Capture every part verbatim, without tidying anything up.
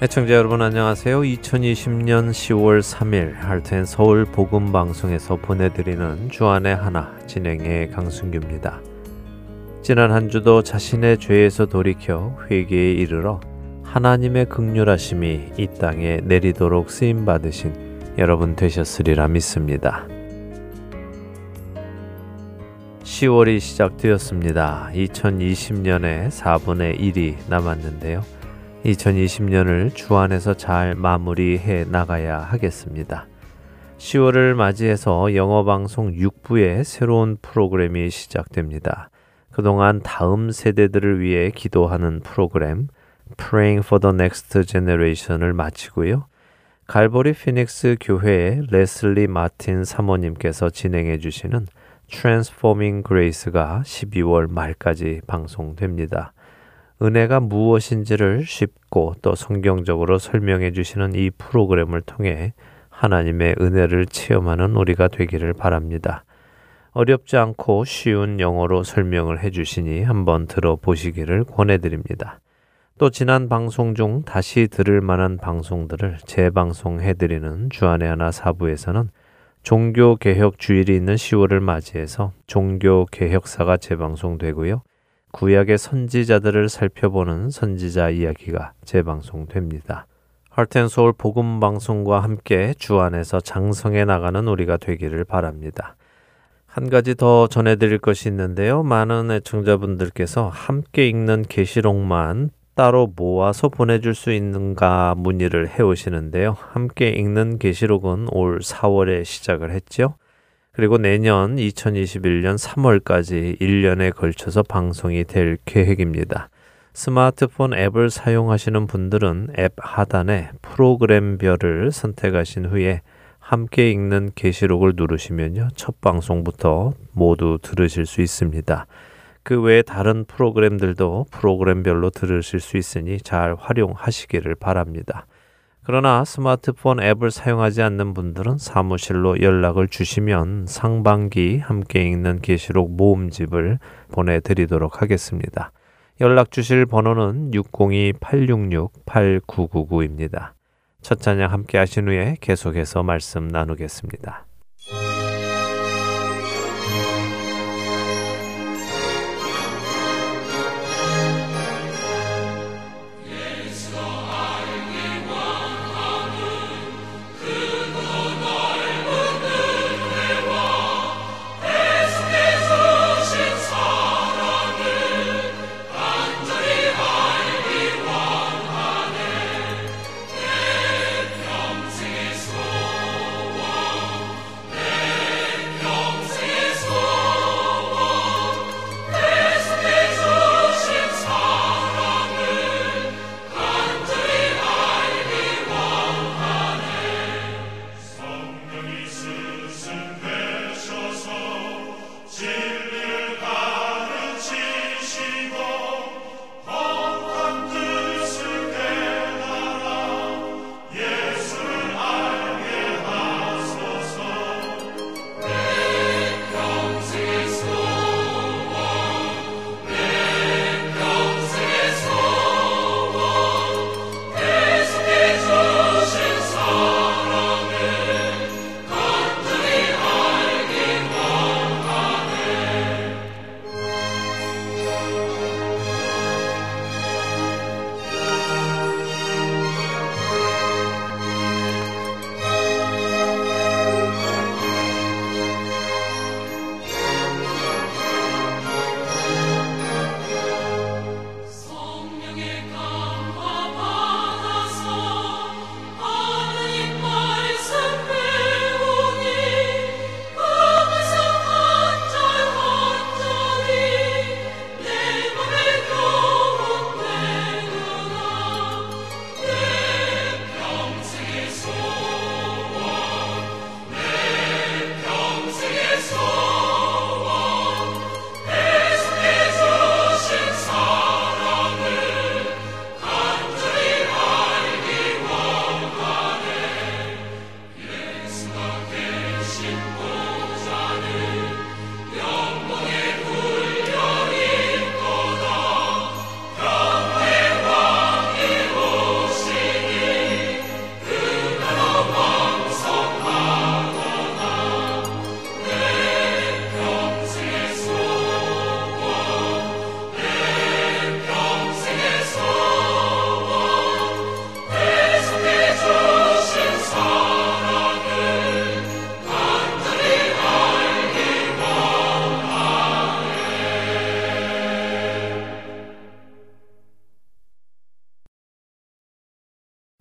애청자 여러분 안녕하세요. 이천이십 년 시월 삼일 하트앤서울 복음방송에서 보내드리는 주안의 하나 진행의 강승규입니다. 지난 한 주도 자신의 죄에서 돌이켜 회개에 이르러 하나님의 긍휼하심이 이 땅에 내리도록 쓰임받으신 여러분 되셨으리라 믿습니다. 시월이 시작되었습니다. 이천이십 년에 사분의 일이 남았는데요. 이천이십 년을 주 안에서 잘 마무리해 나가야 하겠습니다. 시월을 맞이해서 영어방송 육 부의 새로운 프로그램이 시작됩니다. 그동안 다음 세대들을 위해 기도하는 프로그램 Praying for the Next Generation을 마치고요. 갈보리 피닉스 교회의 레슬리 마틴 사모님께서 진행해 주시는 Transforming Grace가 십이월 말까지 방송됩니다. 은혜가 무엇인지를 쉽고 또 성경적으로 설명해 주시는 이 프로그램을 통해 하나님의 은혜를 체험하는 우리가 되기를 바랍니다. 어렵지 않고 쉬운 영어로 설명을 해 주시니 한번 들어보시기를 권해드립니다. 또 지난 방송 중 다시 들을 만한 방송들을 재방송해드리는 주안의 하나 사부에서는 종교개혁주일이 있는 시월을 맞이해서 종교개혁사가 재방송되고요. 구약의 선지자들을 살펴보는 선지자 이야기가 재방송됩니다. 하트앤소울 복음방송과 함께 주 안에서 장성해 나가는 우리가 되기를 바랍니다. 한 가지 더 전해드릴 것이 있는데요. 많은 애청자분들께서 함께 읽는 계시록만 따로 모아서 보내줄 수 있는가 문의를 해오시는데요. 함께 읽는 계시록은 올 사월에 시작을 했죠. 그리고 내년 이천이십일 년 삼월까지 일 년에 걸쳐서 방송이 될 계획입니다. 스마트폰 앱을 사용하시는 분들은 앱 하단에 프로그램별을 선택하신 후에 함께 읽는 계시록을 누르시면요. 첫 방송부터 모두 들으실 수 있습니다. 그 외에 다른 프로그램들도 프로그램별로 들으실 수 있으니 잘 활용하시기를 바랍니다. 그러나 스마트폰 앱을 사용하지 않는 분들은 사무실로 연락을 주시면 상반기 함께 읽는 계시록 모음집을 보내드리도록 하겠습니다. 연락 주실 번호는 육공이 팔육육 팔구구구입니다. 첫 찬양 함께 하신 후에 계속해서 말씀 나누겠습니다.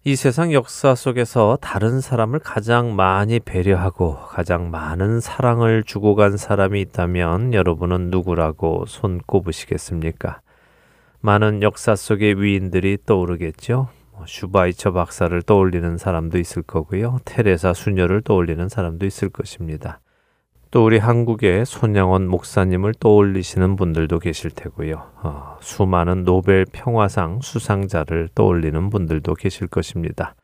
이 세상 역사 속에서 다른 사람을 가장 많이 배려하고 가장 많은 사랑을 주고 간 사람이 있다면 여러분은 누구라고 손꼽으시겠습니까? 많은 역사 속의 위인들이 떠오르겠죠. 슈바이처 박사를 떠올리는 사람도 있을 거고요. 테레사 수녀를 떠올리는 사람도 있을 것입니다. 또 우리 한국의 손양원 목사님을 떠올리시는 분들도 계실 테고요. 어, 수많은 노벨 평화상 수상자를 떠올리는 분들도 계실 것입니다.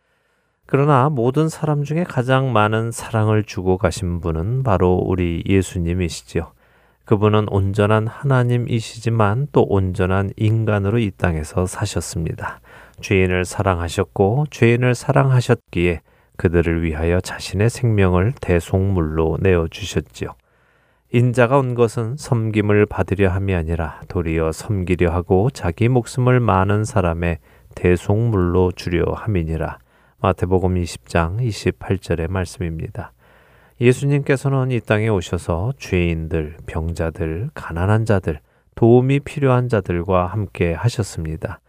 그러나 모든 사람 중에 가장 많은 사랑을 주고 가신 분은 바로 우리 예수님이시지요. 그분은 온전한 하나님이시지만 또 온전한 인간으로 이 땅에서 사셨습니다. 죄인을 사랑하셨고 죄인을 사랑하셨기에 그들을 위하여 자신의 생명을 대속물로 내어주셨지요. 인자가 온 것은 섬김을 받으려 함이 아니라 도리어 섬기려 하고 자기 목숨을 많은 사람의 대속물로 주려 함이니라. 마태복음 이십 장 이십팔 절의 말씀입니다. 예수님께서는 이 땅에 오셔서 죄인들, 병자들, 가난한 자들, 도움이 필요한 자들과 함께 하셨습니다.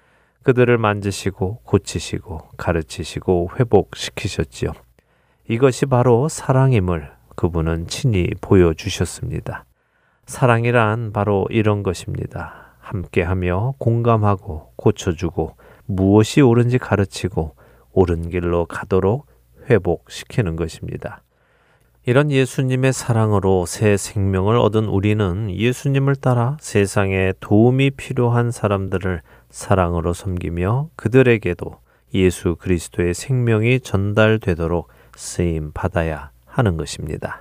그들을 만지시고 고치시고 가르치시고 회복시키셨지요. 이것이 바로 사랑임을 그분은 친히 보여주셨습니다. 사랑이란 바로 이런 것입니다. 함께하며 공감하고 고쳐주고 무엇이 옳은지 가르치고 옳은 길로 가도록 회복시키는 것입니다. 이런 예수님의 사랑으로 새 생명을 얻은 우리는 예수님을 따라 세상에 도움이 필요한 사람들을 사랑으로 섬기며 그들에게도 예수 그리스도의 생명이 전달되도록 쓰임 받아야 하는 것입니다.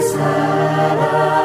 사랑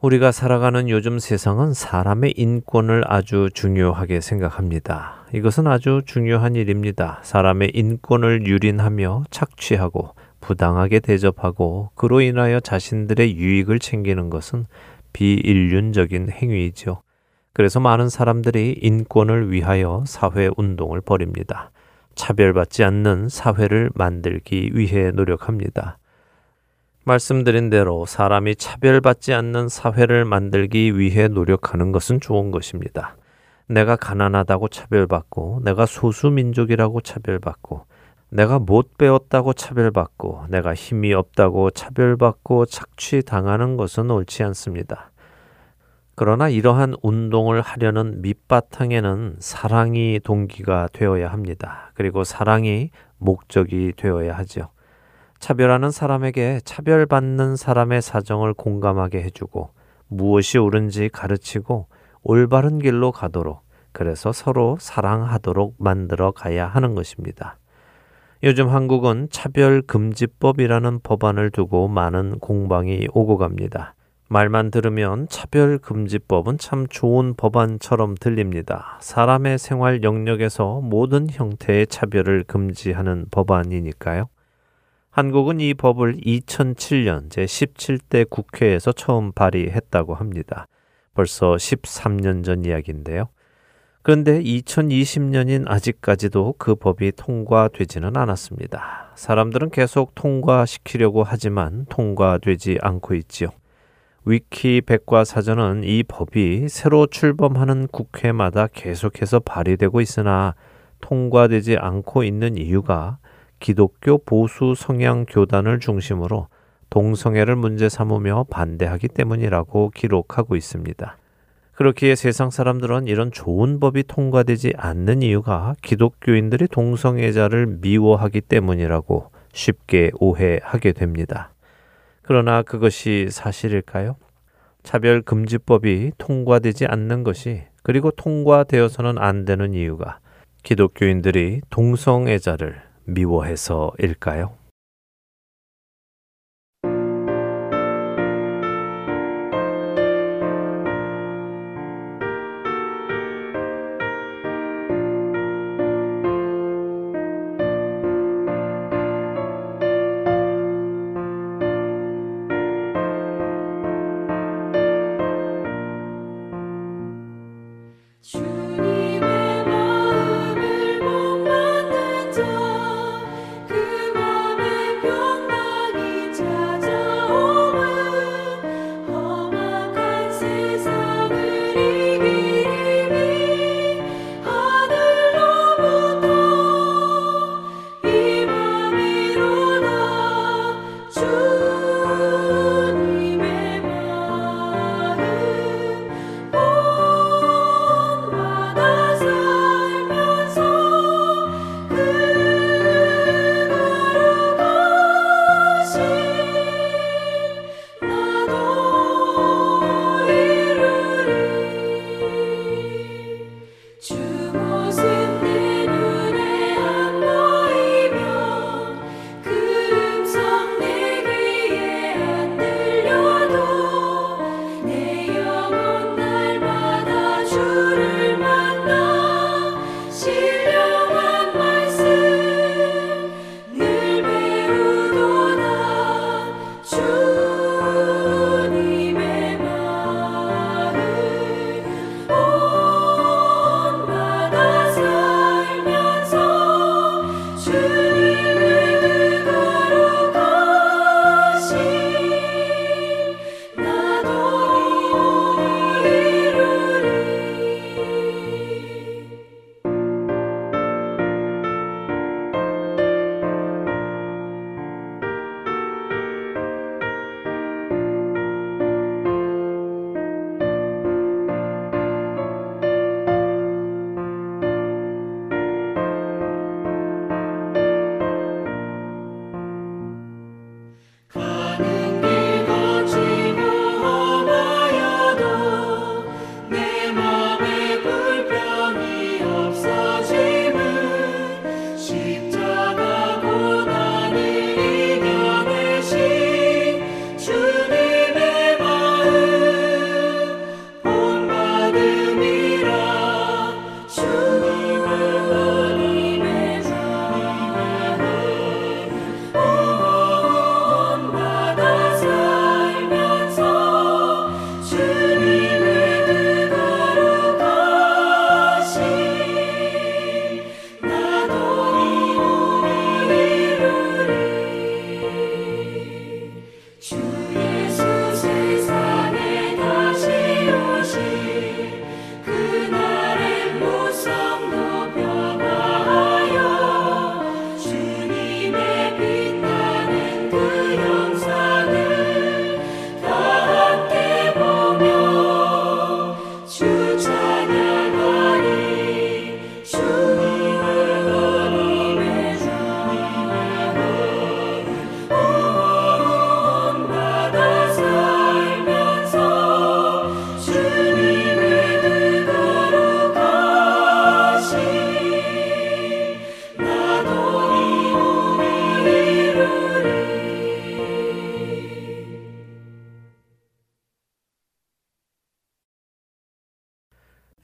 우리가 살아가는 요즘 세상은 사람의 인권을 아주 중요하게 생각합니다. 이것은 아주 중요한 일입니다. 사람의 인권을 유린하며 착취하고 부당하게 대접하고 그로 인하여 자신들의 유익을 챙기는 것은 비인륜적인 행위이죠. 그래서 많은 사람들이 인권을 위하여 사회운동을 벌입니다. 차별받지 않는 사회를 만들기 위해 노력합니다. 말씀드린 대로 사람이 차별받지 않는 사회를 만들기 위해 노력하는 것은 좋은 것입니다. 내가 가난하다고 차별받고, 내가 소수민족이라고 차별받고, 내가 못 배웠다고 차별받고, 내가 힘이 없다고 차별받고 착취당하는 것은 옳지 않습니다. 그러나 이러한 운동을 하려는 밑바탕에는 사랑이 동기가 되어야 합니다. 그리고 사랑이 목적이 되어야 하죠. 차별하는 사람에게 차별받는 사람의 사정을 공감하게 해주고 무엇이 옳은지 가르치고 올바른 길로 가도록, 그래서 서로 사랑하도록 만들어 가야 하는 것입니다. 요즘 한국은 차별금지법이라는 법안을 두고 많은 공방이 오고 갑니다. 말만 들으면 차별금지법은 참 좋은 법안처럼 들립니다. 사람의 생활 영역에서 모든 형태의 차별을 금지하는 법안이니까요. 한국은 이 법을 이천칠 년 제십칠 대 국회에서 처음 발의했다고 합니다. 벌써 십삼 년 전 이야기인데요. 그런데 이천이십 년인 아직까지도 그 법이 통과되지는 않았습니다. 사람들은 계속 통과시키려고 하지만 통과되지 않고 있지요. 위키 백과사전은 이 법이 새로 출범하는 국회마다 계속해서 발의되고 있으나 통과되지 않고 있는 이유가 기독교 보수 성향 교단을 중심으로 동성애를 문제 삼으며 반대하기 때문이라고 기록하고 있습니다. 그렇기에 세상 사람들은 이런 좋은 법이 통과되지 않는 이유가 기독교인들이 동성애자를 미워하기 때문이라고 쉽게 오해하게 됩니다. 그러나 그것이 사실일까요? 차별금지법이 통과되지 않는 것이, 그리고 통과되어서는 안 되는 이유가 기독교인들이 동성애자를 미워해서일까요? 주님의 마음을 못 만난 자 그 맘에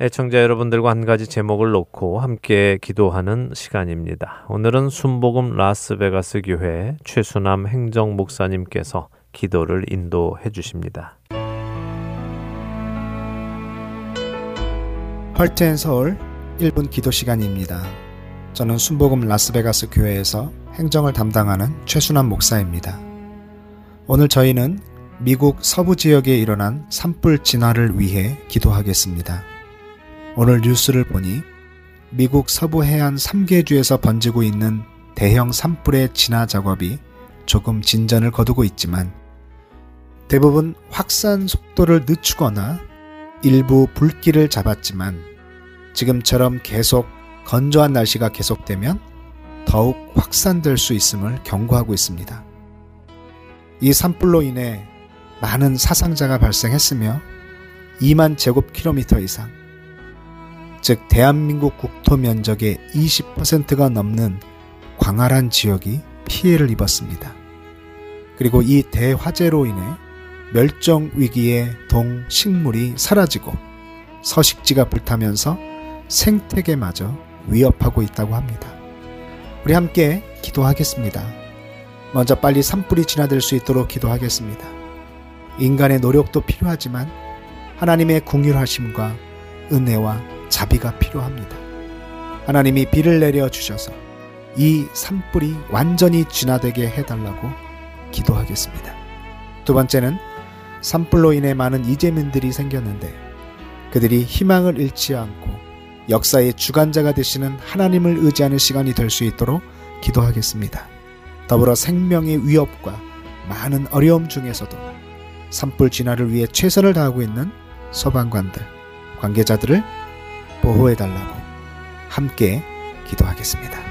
애청자 여러분들과 한 가지 제목을 놓고 함께 기도하는 시간입니다. 오늘은 순복음 라스베가스 교회 최순남 행정 목사님께서 기도를 인도해 주십니다. Heart&Soul 일 분 기도 시간입니다. 저는 순복음 라스베가스 교회에서 행정을 담당하는 최순남 목사입니다. 오늘 저희는 미국 서부 지역에 일어난 산불 진화를 위해 기도하겠습니다. 오늘 뉴스를 보니 미국 서부 해안 세 개 주에서 번지고 있는 대형 산불의 진화 작업이 조금 진전을 거두고 있지만 대부분 확산 속도를 늦추거나 일부 불길을 잡았지만 지금처럼 계속 건조한 날씨가 계속되면 더욱 확산될 수 있음을 경고하고 있습니다. 이 산불로 인해 많은 사상자가 발생했으며 이만 제곱킬로미터 이상, 즉 대한민국 국토 면적의 이십 퍼센트가 넘는 광활한 지역이 피해를 입었습니다. 그리고 이 대화재로 인해 멸종 위기의 동식물이 사라지고 서식지가 불타면서 생태계마저 위협하고 있다고 합니다. 우리 함께 기도하겠습니다. 먼저 빨리 산불이 진화될 수 있도록 기도하겠습니다. 인간의 노력도 필요하지만 하나님의 긍휼하심과 은혜와 자비가 필요합니다. 하나님이 비를 내려주셔서 이 산불이 완전히 진화되게 해달라고 기도하겠습니다. 두 번째는 산불로 인해 많은 이재민들이 생겼는데 그들이 희망을 잃지 않고 역사의 주관자가 되시는 하나님을 의지하는 시간이 될 수 있도록 기도하겠습니다. 더불어 생명의 위협과 많은 어려움 중에서도 산불 진화를 위해 최선을 다하고 있는 소방관들, 관계자들을 보호해달라고 함께 기도하겠습니다.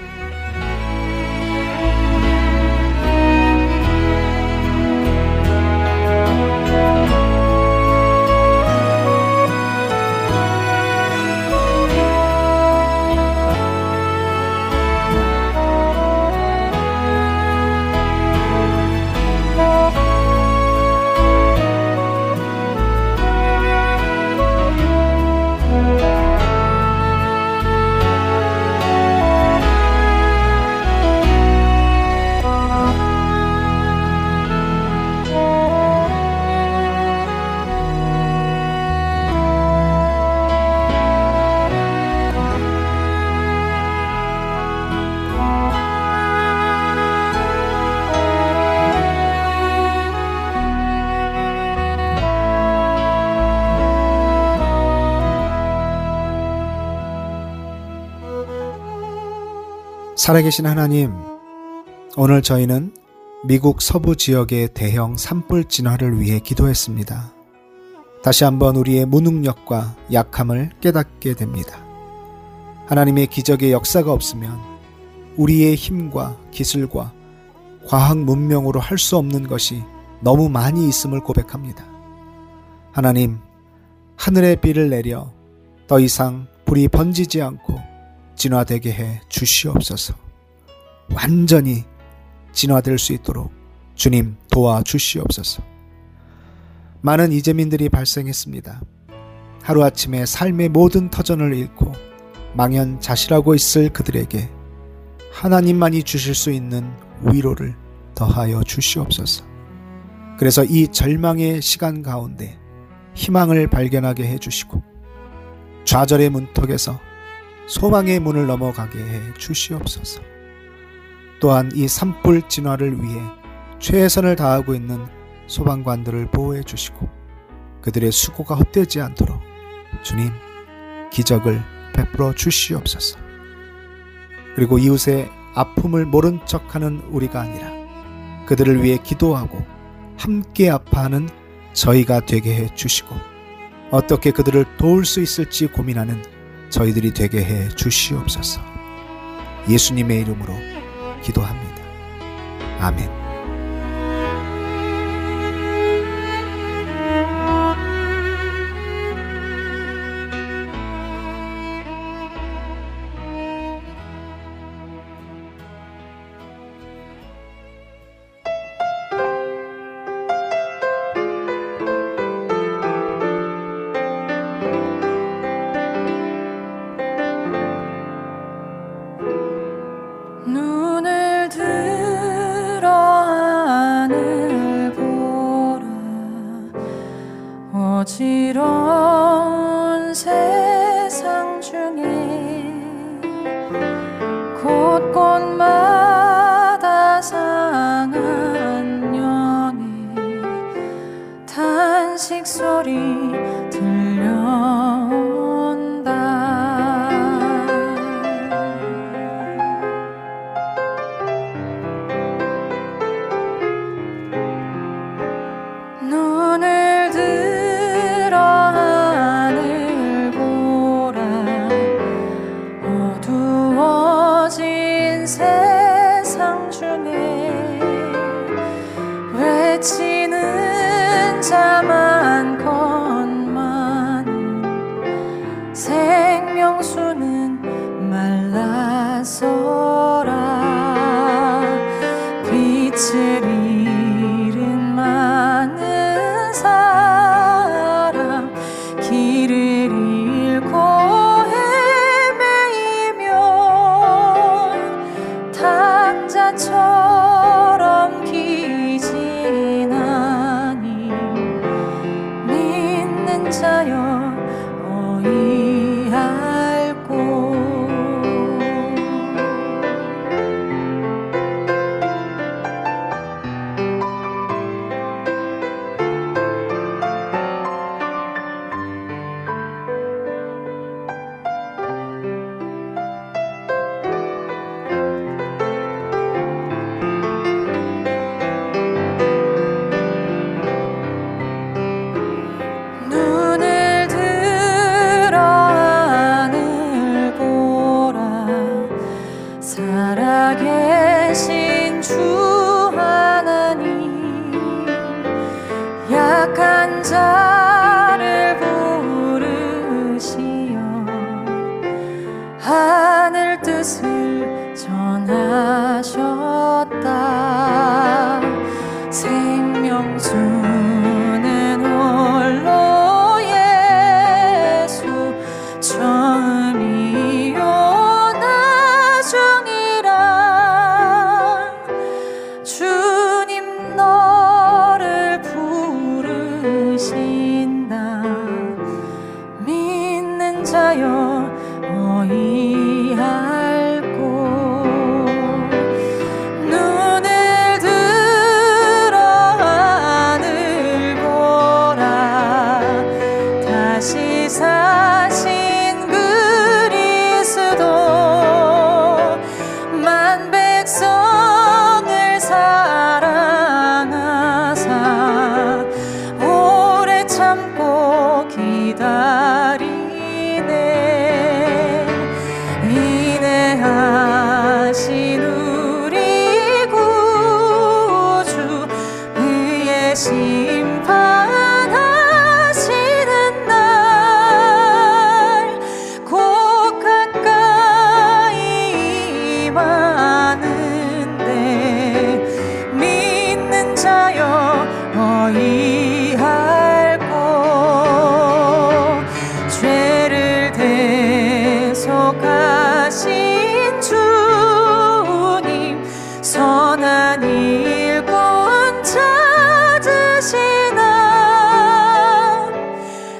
살아계신 하나님, 오늘 저희는 미국 서부 지역의 대형 산불 진화를 위해 기도했습니다. 다시 한번 우리의 무능력과 약함을 깨닫게 됩니다. 하나님의 기적의 역사가 없으면 우리의 힘과 기술과 과학 문명으로 할 수 없는 것이 너무 많이 있음을 고백합니다. 하나님, 하늘의 비를 내려 더 이상 불이 번지지 않고 진화되게 해 주시옵소서. 완전히 진화될 수 있도록 주님 도와주시옵소서. 많은 이재민들이 발생했습니다. 하루아침에 삶의 모든 터전을 잃고 망연자실하고 있을 그들에게 하나님만이 주실 수 있는 위로를 더하여 주시옵소서. 그래서 이 절망의 시간 가운데 희망을 발견하게 해주시고 좌절의 문턱에서 소망의 문을 넘어가게 해 주시옵소서. 또한 이 산불 진화를 위해 최선을 다하고 있는 소방관들을 보호해 주시고 그들의 수고가 헛되지 않도록 주님 기적을 베풀어 주시옵소서. 그리고 이웃의 아픔을 모른 척하는 우리가 아니라 그들을 위해 기도하고 함께 아파하는 저희가 되게 해 주시고 어떻게 그들을 도울 수 있을지 고민하는 저희들이 되게 해 주시옵소서. 예수님의 이름으로 기도합니다. 아멘. 어지러운 세상 중에 곳곳마다 상한 연애 탄식 소리 들려온다. 눈을 들어 하늘 보라, 어두워진 세상 중에 외치는 자만 것만 생명수는 말라서라. 빛을 잃은 많은 사람, 길을 잃고 헤매이며 탕자처럼 기진하니 믿는 자여 어이할꼬. 눈을 들어 하늘 보라, 살아계신 주 하나님 약한 자를 부르시어 하늘 뜻을 전하셨다. 생명수는 홀로 예수, 처음이요 나중이라. 주님 너를 부르신다. 믿는 자여 어이할꼬. 눈을 들어 하늘 보라, 다시 사신 그리스도 만백성을 사랑하사 오래 참고 기다리네. 이내 하신 우리 구주, 그의 심판하시는 날 곧 가까이 임하는데 믿는 자여 어이할꼬. 죄를 대속하신 주님, 선한 일꾼 찾으시나.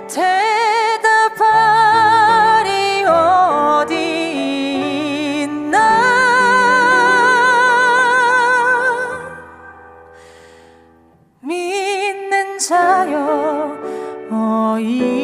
대답하리 어디 있나. 믿는 자여 어이할꼬.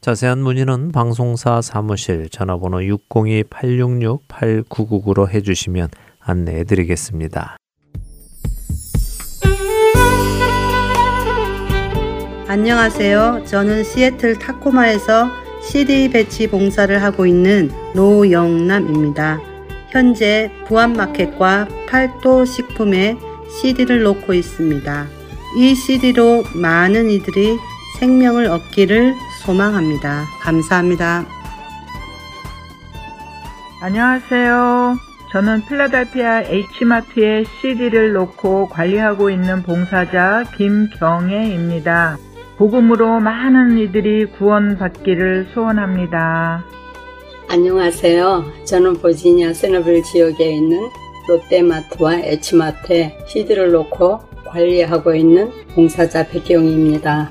자세한 문의는 방송사 사무실 전화번호 육공이 팔육육 팔구구구로 해주시면 안내해 드리겠습니다. 안녕하세요. 저는 시애틀 타코마에서 씨디 배치 봉사를 하고 있는 노영남입니다. 현재 부안마켓과 팔도식품에 씨디를 놓고 있습니다. 이 씨디로 많은 이들이 생명을 얻기를 소망합니다. 감사합니다. 안녕하세요. 저는 필라델피아 H마트에 씨디를 놓고 관리하고 있는 봉사자 김경애입니다. 복음으로 많은 이들이 구원받기를 소원합니다. 안녕하세요. 저는 버지니아 세너빌 지역에 있는 롯데마트와 H마트에 씨디를 놓고 관리하고 있는 봉사자 백경희입니다.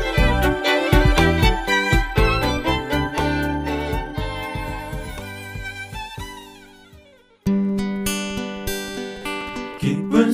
기쁜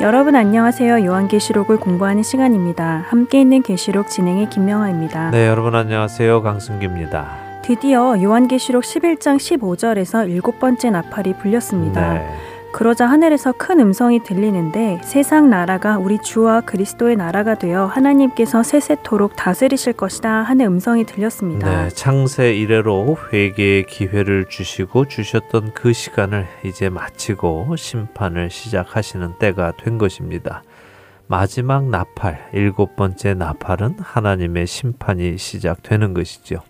여러분 안녕하세요. 요한계시록을 공부하는 시간입니다. 함께 있는 계시록 진행의 김명아입니다. 네, 여러분 안녕하세요. 강승규입니다. 드디어 요한계시록 십일장 십오절에서 일곱 번째 나팔이 불렸습니다. 네. 그러자 하늘에서 큰 음성이 들리는데 세상 나라가 우리 주와 그리스도의 나라가 되어 하나님께서 세세토록 다스리실 것이다 하는 음성이 들렸습니다. 네, 창세 이래로 회개의 기회를 주시고 주셨던 그 시간을 이제 마치고 심판을 시작하시는 때가 된 것입니다. 마지막 나팔, 일곱 번째 나팔은 하나님의 심판이 시작되는 것이죠.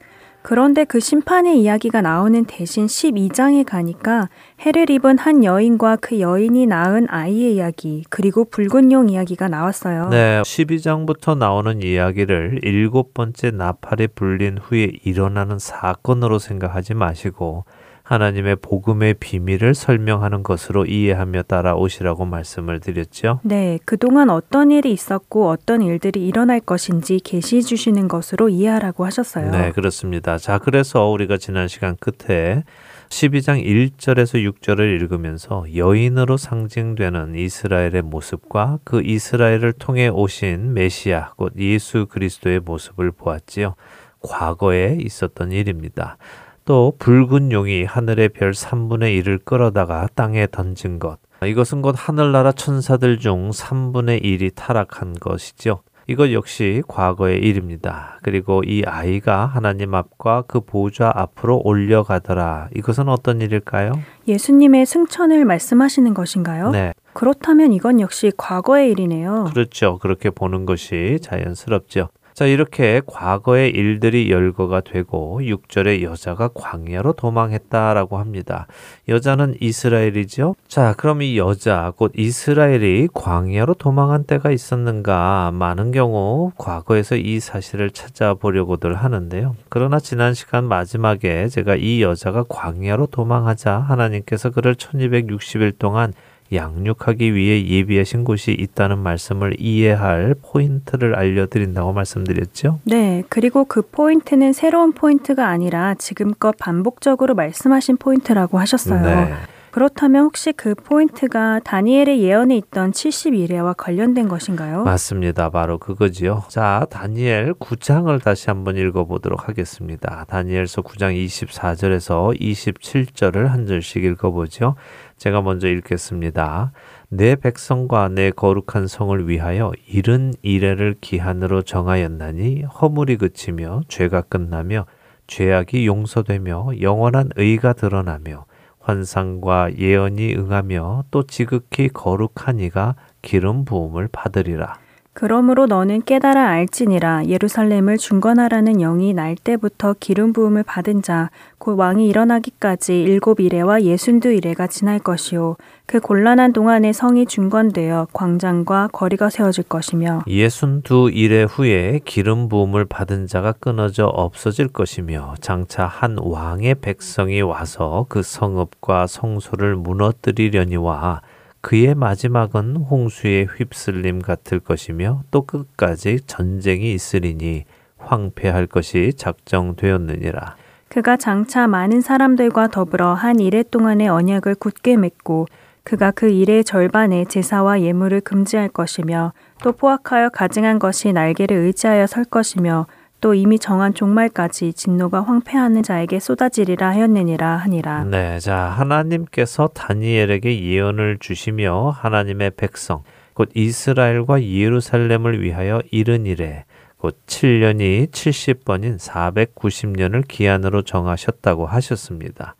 그런데 그 심판의 이야기가 나오는 대신 십이장에 가니까 해를 입은 한 여인과 그 여인이 낳은 아이의 이야기, 그리고 붉은 용 이야기가 나왔어요. 네, 십이장부터 나오는 이야기를 일곱 번째 나팔이 불린 후에 일어나는 사건으로 생각하지 마시고 하나님의 복음의 비밀을 설명하는 것으로 이해하며 따라오시라고 말씀을 드렸죠. 네, 그동안 어떤 일이 있었고 어떤 일들이 일어날 것인지 계시해 주시는 것으로 이해하라고 하셨어요. 네, 그렇습니다. 자, 그래서 우리가 지난 시간 끝에 십이장 일절에서 육절을 읽으면서 여인으로 상징되는 이스라엘의 모습과 그 이스라엘을 통해 오신 메시아, 곧 예수 그리스도의 모습을 보았지요. 과거에 있었던 일입니다. 또 붉은 용이 하늘의 별 삼분의 일을 끌어다가 땅에 던진 것, 이것은 곧 하늘나라 천사들 중 삼분의 일이 타락한 것이죠. 이것 역시 과거의 일입니다. 그리고 이 아이가 하나님 앞과 그 보좌 앞으로 올려가더라, 이것은 어떤 일일까요? 예수님의 승천을 말씀하시는 것인가요? 네. 그렇다면 이건 역시 과거의 일이네요. 그렇죠. 그렇게 보는 것이 자연스럽죠. 자, 이렇게 과거의 일들이 열거가 되고 육절에 여자가 광야로 도망했다라고 합니다. 여자는 이스라엘이죠. 자, 그럼 이 여자, 곧 이스라엘이 광야로 도망한 때가 있었는가? 많은 경우 과거에서 이 사실을 찾아보려고들 하는데요. 그러나 지난 시간 마지막에 제가 이 여자가 광야로 도망하자 하나님께서 그를 천이백육십일 동안 양육하기 위해 예비하신 곳이 있다는 말씀을 이해할 포인트를 알려드린다고 말씀드렸죠? 네, 그리고 그 포인트는 새로운 포인트가 아니라 지금껏 반복적으로 말씀하신 포인트라고 하셨어요. 네. 그렇다면 혹시 그 포인트가 다니엘의 예언에 있던 칠십 미래와 관련된 것인가요? 맞습니다. 바로 그거지요. 자, 다니엘 구장을 다시 한번 읽어보도록 하겠습니다. 다니엘서 구장 이십사절에서 이십칠절을 한 절씩 읽어보죠. 제가 먼저 읽겠습니다. 내 백성과 내 거룩한 성을 위하여 이른 이레를 기한으로 정하였나니 허물이 그치며 죄가 끝나며 죄악이 용서되며 영원한 의가 드러나며 환상과 예언이 응하며 또 지극히 거룩한 이가 기름 부음을 받으리라. 그러므로 너는 깨달아 알지니라. 예루살렘을 중건하라는 영이 날 때부터 기름 부음을 받은 자 곧 왕이 일어나기까지 일곱 이레와 예순두 이레가 지날 것이요 그 곤란한 동안에 성이 중건되어 광장과 거리가 세워질 것이며 예순두 이레 후에 기름 부음을 받은 자가 끊어져 없어질 것이며 장차 한 왕의 백성이 와서 그 성읍과 성소를 무너뜨리려니와 그의 마지막은 홍수의 휩쓸림 같을 것이며 또 끝까지 전쟁이 있으리니 황폐할 것이 작정되었느니라. 그가 장차 많은 사람들과 더불어 한 이레 동안의 언약을 굳게 맺고 그가 그 이레의 절반의 제사와 예물을 금지할 것이며 또 포악하여 가증한 것이 날개를 의지하여 설 것이며 또 이미 정한 종말까지 진노가 황폐하는 자에게 쏟아지리라 하였느니라 하니라. 네, 자 하나님께서 다니엘에게 예언을 주시며 하나님의 백성 곧 이스라엘과 예루살렘을 위하여 이른 이래 곧 칠 년이 칠십 번인 사백구십 년을 기한으로 정하셨다고 하셨습니다.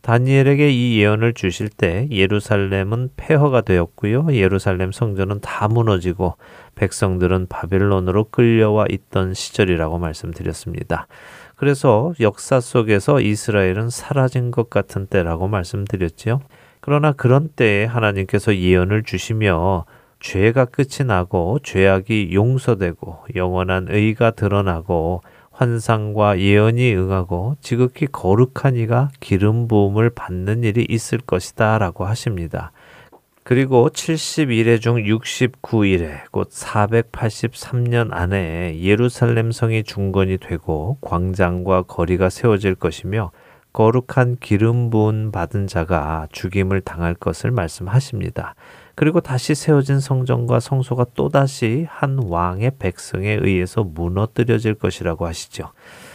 다니엘에게 이 예언을 주실 때 예루살렘은 폐허가 되었고요. 예루살렘 성전은 다 무너지고 백성들은 바빌론으로 끌려와 있던 시절이라고 말씀드렸습니다. 그래서 역사 속에서 이스라엘은 사라진 것 같은 때라고 말씀드렸지요. 그러나 그런 때에 하나님께서 예언을 주시며 죄가 끝이 나고 죄악이 용서되고 영원한 의가 드러나고 환상과 예언이 응하고 지극히 거룩한 이가 기름 부음을 받는 일이 있을 것이다 라고 하십니다. 그리고 칠십 일에 중 육십구 일에 곧 사백팔십삼 년 안에 예루살렘 성이 중건이 되고 광장과 거리가 세워질 것이며 거룩한 기름 부음 받은 자가 죽임을 당할 것을 말씀하십니다. 그리고 다시 세워진 성전과 성소가 또다시 한 왕의 백성에 의해서 무너뜨려질 것이라고 하시죠.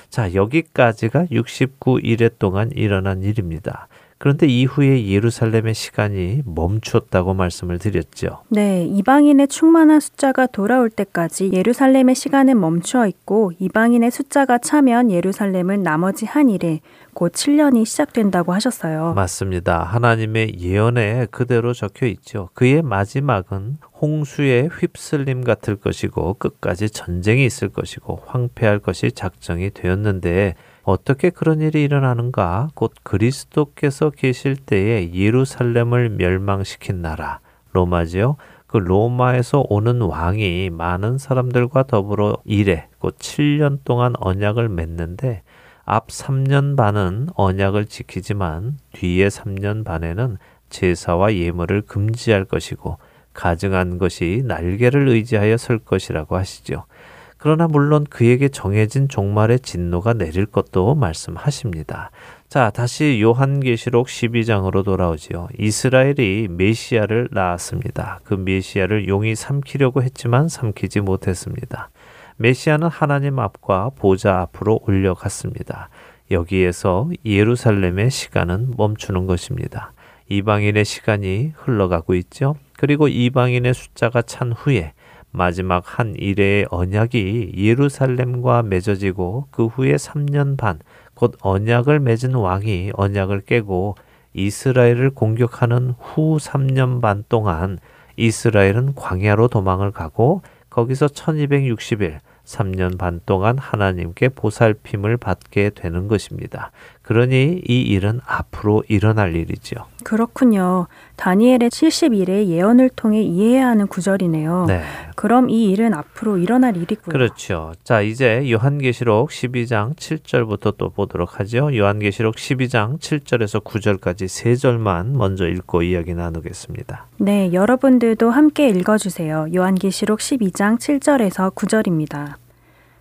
자, 여기까지가 육십구 일에 동안 일어난 일입니다. 그런데 이후에 예루살렘의 시간이 멈췄다고 말씀을 드렸죠. 네, 이방인의 충만한 숫자가 돌아올 때까지 예루살렘의 시간은 멈추어 있고 이방인의 숫자가 차면 예루살렘은 나머지 한 일에 곧 칠 년이 시작된다고 하셨어요. 맞습니다. 하나님의 예언에 그대로 적혀 있죠. 그의 마지막은 홍수의 휩쓸림 같을 것이고 끝까지 전쟁이 있을 것이고 황폐할 것이 작정이 되었는데 어떻게 그런 일이 일어나는가? 곧 그리스도께서 계실 때에 예루살렘을 멸망시킨 나라, 로마지요. 그 로마에서 오는 왕이 많은 사람들과 더불어 이래, 곧 칠 년 동안 언약을 맺는데 앞 삼 년 반은 언약을 지키지만 뒤에 삼 년 반에는 제사와 예물을 금지할 것이고 가증한 것이 날개를 의지하여 설 것이라고 하시죠. 그러나 물론 그에게 정해진 종말의 진노가 내릴 것도 말씀하십니다. 자, 다시 요한계시록 십이 장으로 돌아오지요. 이스라엘이 메시아를 낳았습니다. 그 메시아를 용이 삼키려고 했지만 삼키지 못했습니다. 메시아는 하나님 앞과 보좌 앞으로 올려갔습니다. 여기에서 예루살렘의 시간은 멈추는 것입니다. 이방인의 시간이 흘러가고 있죠. 그리고 이방인의 숫자가 찬 후에 마지막 한 이레의 언약이 예루살렘과 맺어지고 그 후에 삼 년 반 곧 언약을 맺은 왕이 언약을 깨고 이스라엘을 공격하는 후 삼 년 반 동안 이스라엘은 광야로 도망을 가고 거기서 천이백육십 일 삼 년 반 동안 하나님께 보살핌을 받게 되는 것입니다. 그러니 이 일은 앞으로 일어날 일이죠. 그렇군요. 다니엘의 칠십 일의 예언을 통해 이해해야 하는 구절이네요. 네. 그럼 이 일은 앞으로 일어날 일이고요. 그렇죠. 자, 이제 요한계시록 십이 장 칠 절부터 또 보도록 하죠. 요한계시록 십이 장 칠 절에서 구 절까지 세 절만 먼저 읽고 이야기 나누겠습니다. 네, 여러분들도 함께 읽어주세요. 요한계시록 십이 장 칠 절에서 구 절입니다.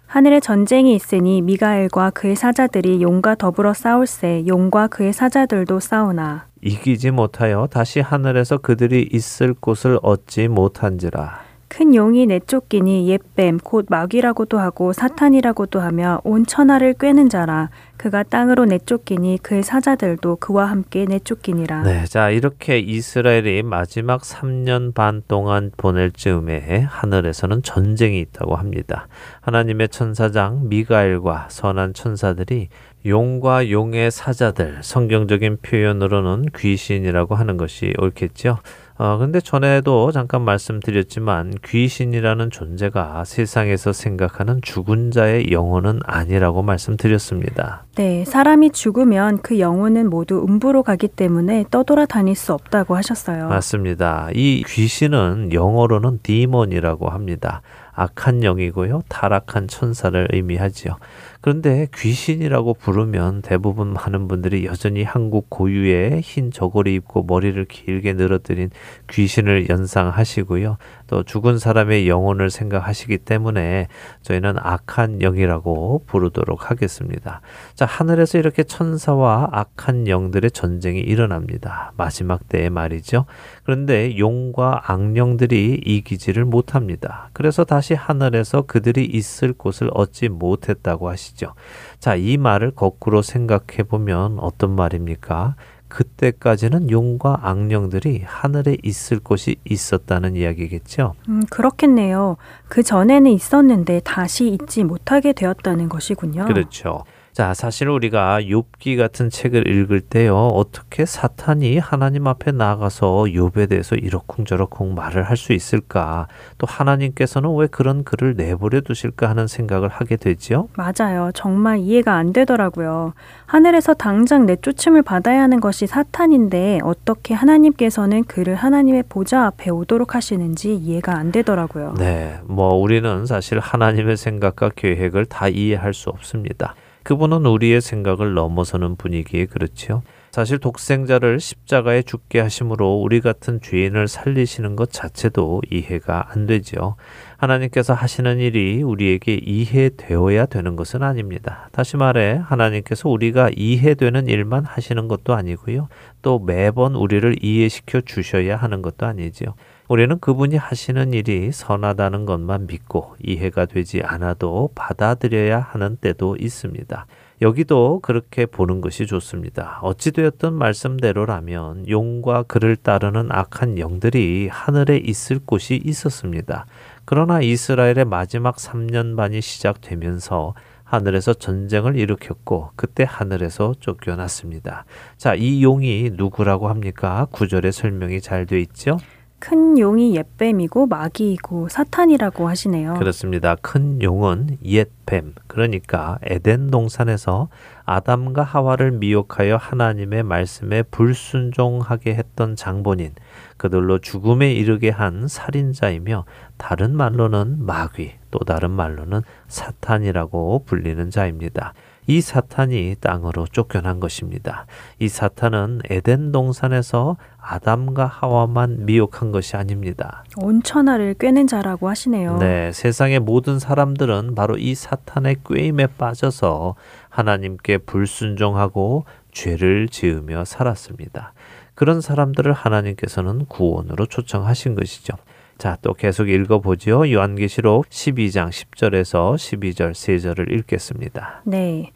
하늘에 전쟁이 있으니 미가엘과 그의 사자들이 용과 더불어 싸울세 용과 그의 사자들도 싸우나 이기지 못하여 다시 하늘에서 그들이 있을 곳을 얻지 못한지라. 큰 용이 내쫓기니 옛뱀 곧 마귀라고도 하고 사탄이라고도 하며 온 천하를 꿰는 자라. 그가 땅으로 내쫓기니 그의 사자들도 그와 함께 내쫓기니라. 네, 자 이렇게 이스라엘이 마지막 삼 년 반 동안 보낼 즈음에 하늘에서는 전쟁이 있다고 합니다. 하나님의 천사장 미가엘과 선한 천사들이 용과 용의 사자들, 성경적인 표현으로는 귀신이라고 하는 것이 옳겠죠. 어, 근데 전에도 잠깐 말씀드렸지만 귀신이라는 존재가 세상에서 생각하는 죽은 자의 영혼은 아니라고 말씀드렸습니다. 네, 사람이 죽으면 그 영혼은 모두 음부로 가기 때문에 떠돌아 다닐 수 없다고 하셨어요. 맞습니다. 이 귀신은 영어로는 디몬이라고 합니다. 악한 영이고요, 타락한 천사를 의미하지요. 그런데 귀신이라고 부르면 대부분 많은 분들이 여전히 한국 고유의 흰 저고리 입고 머리를 길게 늘어뜨린 귀신을 연상하시고요. 또 죽은 사람의 영혼을 생각하시기 때문에 저희는 악한 영이라고 부르도록 하겠습니다. 자, 하늘에서 이렇게 천사와 악한 영들의 전쟁이 일어납니다. 마지막 때에 말이죠. 그런데 용과 악령들이 이기지를 못합니다. 그래서 다시 하늘에서 그들이 있을 곳을 얻지 못했다고 하시죠. 자, 이 말을 거꾸로 생각해 보면 어떤 말입니까? 그때까지는 용과 악령들이 하늘에 있을 곳이 있었다는 이야기겠죠? 음, 그렇겠네요. 그 전에는 있었는데 다시 있지 못하게 되었다는 것이군요. 그렇죠. 자, 사실 우리가 욥기 같은 책을 읽을 때요, 어떻게 사탄이 하나님 앞에 나가서 욥에 대해서 이러쿵저러쿵 말을 할 수 있을까? 또 하나님께서는 왜 그런 글을 내버려 두실까 하는 생각을 하게 되지요? 맞아요. 정말 이해가 안 되더라고요. 하늘에서 당장 내쫓음을 받아야 하는 것이 사탄인데 어떻게 하나님께서는 그를 하나님의 보좌 앞에 오도록 하시는지 이해가 안 되더라고요. 네, 뭐 우리는 사실 하나님의 생각과 계획을 다 이해할 수 없습니다. 그분은 우리의 생각을 넘어서는 분이기에 그렇지요. 사실 독생자를 십자가에 죽게 하심으로 우리 같은 죄인을 살리시는 것 자체도 이해가 안 되죠. 하나님께서 하시는 일이 우리에게 이해되어야 되는 것은 아닙니다. 다시 말해 하나님께서 우리가 이해되는 일만 하시는 것도 아니고요. 또 매번 우리를 이해시켜 주셔야 하는 것도 아니지요. 우리는 그분이 하시는 일이 선하다는 것만 믿고 이해가 되지 않아도 받아들여야 하는 때도 있습니다. 여기도 그렇게 보는 것이 좋습니다. 어찌되었든 말씀대로라면 용과 그를 따르는 악한 영들이 하늘에 있을 곳이 있었습니다. 그러나 이스라엘의 마지막 삼 년 반이 시작되면서 하늘에서 전쟁을 일으켰고 그때 하늘에서 쫓겨났습니다. 자, 이 용이 누구라고 합니까? 구 절에 설명이 잘 돼 있죠? 큰 용이 옛뱀이고 마귀이고 사탄이라고 하시네요. 그렇습니다. 큰 용은 옛뱀, 그러니까 에덴 동산에서 아담과 하와를 미혹하여 하나님의 말씀에 불순종하게 했던 장본인, 그들로 죽음에 이르게 한 살인자이며 다른 말로는 마귀, 또 다른 말로는 사탄이라고 불리는 자입니다. 이 사탄이 땅으로 쫓겨난 것입니다. 이 사탄은 에덴 동산에서 아담과 하와만 미혹한 것이 아닙니다. 온 천하를 꿰는 자라고 하시네요. 네, 세상의 모든 사람들은 바로 이 사탄의 꿰임에 빠져서 하나님께 불순종하고 죄를 지으며 살았습니다. 그런 사람들을 하나님께서는 구원으로 초청하신 것이죠. 자, 또 계속 읽어보지요. 요한계시록 십이 장 십 절에서 십이 절 세 절을 읽겠습니다. 네.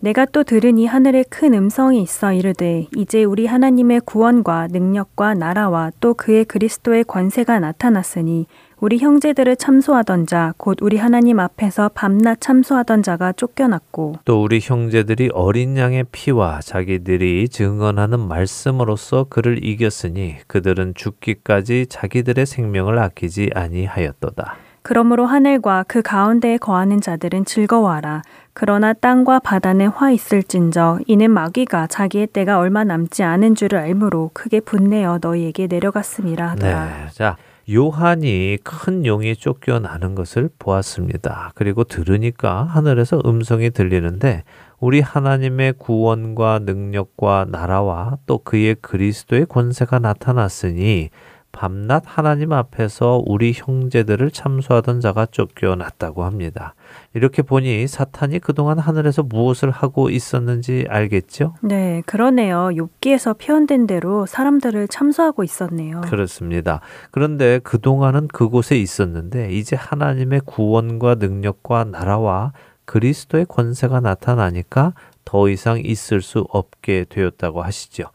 내가 또 들으니 하늘에 큰 음성이 있어 이르되 이제 우리 하나님의 구원과 능력과 나라와 또 그의 그리스도의 권세가 나타났으니 우리 형제들을 참소하던 자, 곧 우리 하나님 앞에서 밤낮 참소하던 자가 쫓겨났고 또 우리 형제들이 어린 양의 피와 자기들이 증언하는 말씀으로써 그를 이겼으니 그들은 죽기까지 자기들의 생명을 아끼지 아니하였도다. 그러므로 하늘과 그 가운데에 거하는 자들은 즐거워하라. 그러나 땅과 바다는 화 있을진저 이는 마귀가 자기의 때가 얼마 남지 않은 줄을 알므로 크게 분내어 너희에게 내려갔음이라 하더라. 네, 자, 요한이 큰 용이 쫓겨나는 것을 보았습니다. 그리고 들으니까 하늘에서 음성이 들리는데 우리 하나님의 구원과 능력과 나라와 또 그의 그리스도의 권세가 나타났으니 밤낮 하나님 앞에서 우리 형제들을 참소하던 자가 쫓겨났다고 합니다. 이렇게 보니 사탄이 그동안 하늘에서 무엇을 하고 있었는지 알겠죠? 네, 그러네요. 욥기에서 표현된 대로 사람들을 참소하고 있었네요. 그렇습니다. 그런데 그동안은 그곳에 있었는데 이제 하나님의 구원과 능력과 나라와 그리스도의 권세가 나타나니까 더 이상 있을 수 없게 되었다고 하시죠.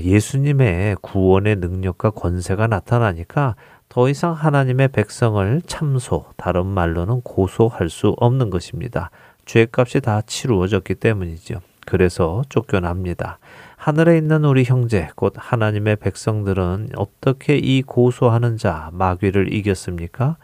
예수님의 구원의 능력과 권세가 나타나니까 더 이상 하나님의 백성을 참소, 다른 말로는 고소할 수 없는 것입니다. 죄값이 다 치루어졌기 때문이죠. 그래서 쫓겨납니다. 하늘에 있는 우리 형제, 곧 하나님의 백성들은 어떻게 이 고소하는 자, 마귀를 이겼습니까?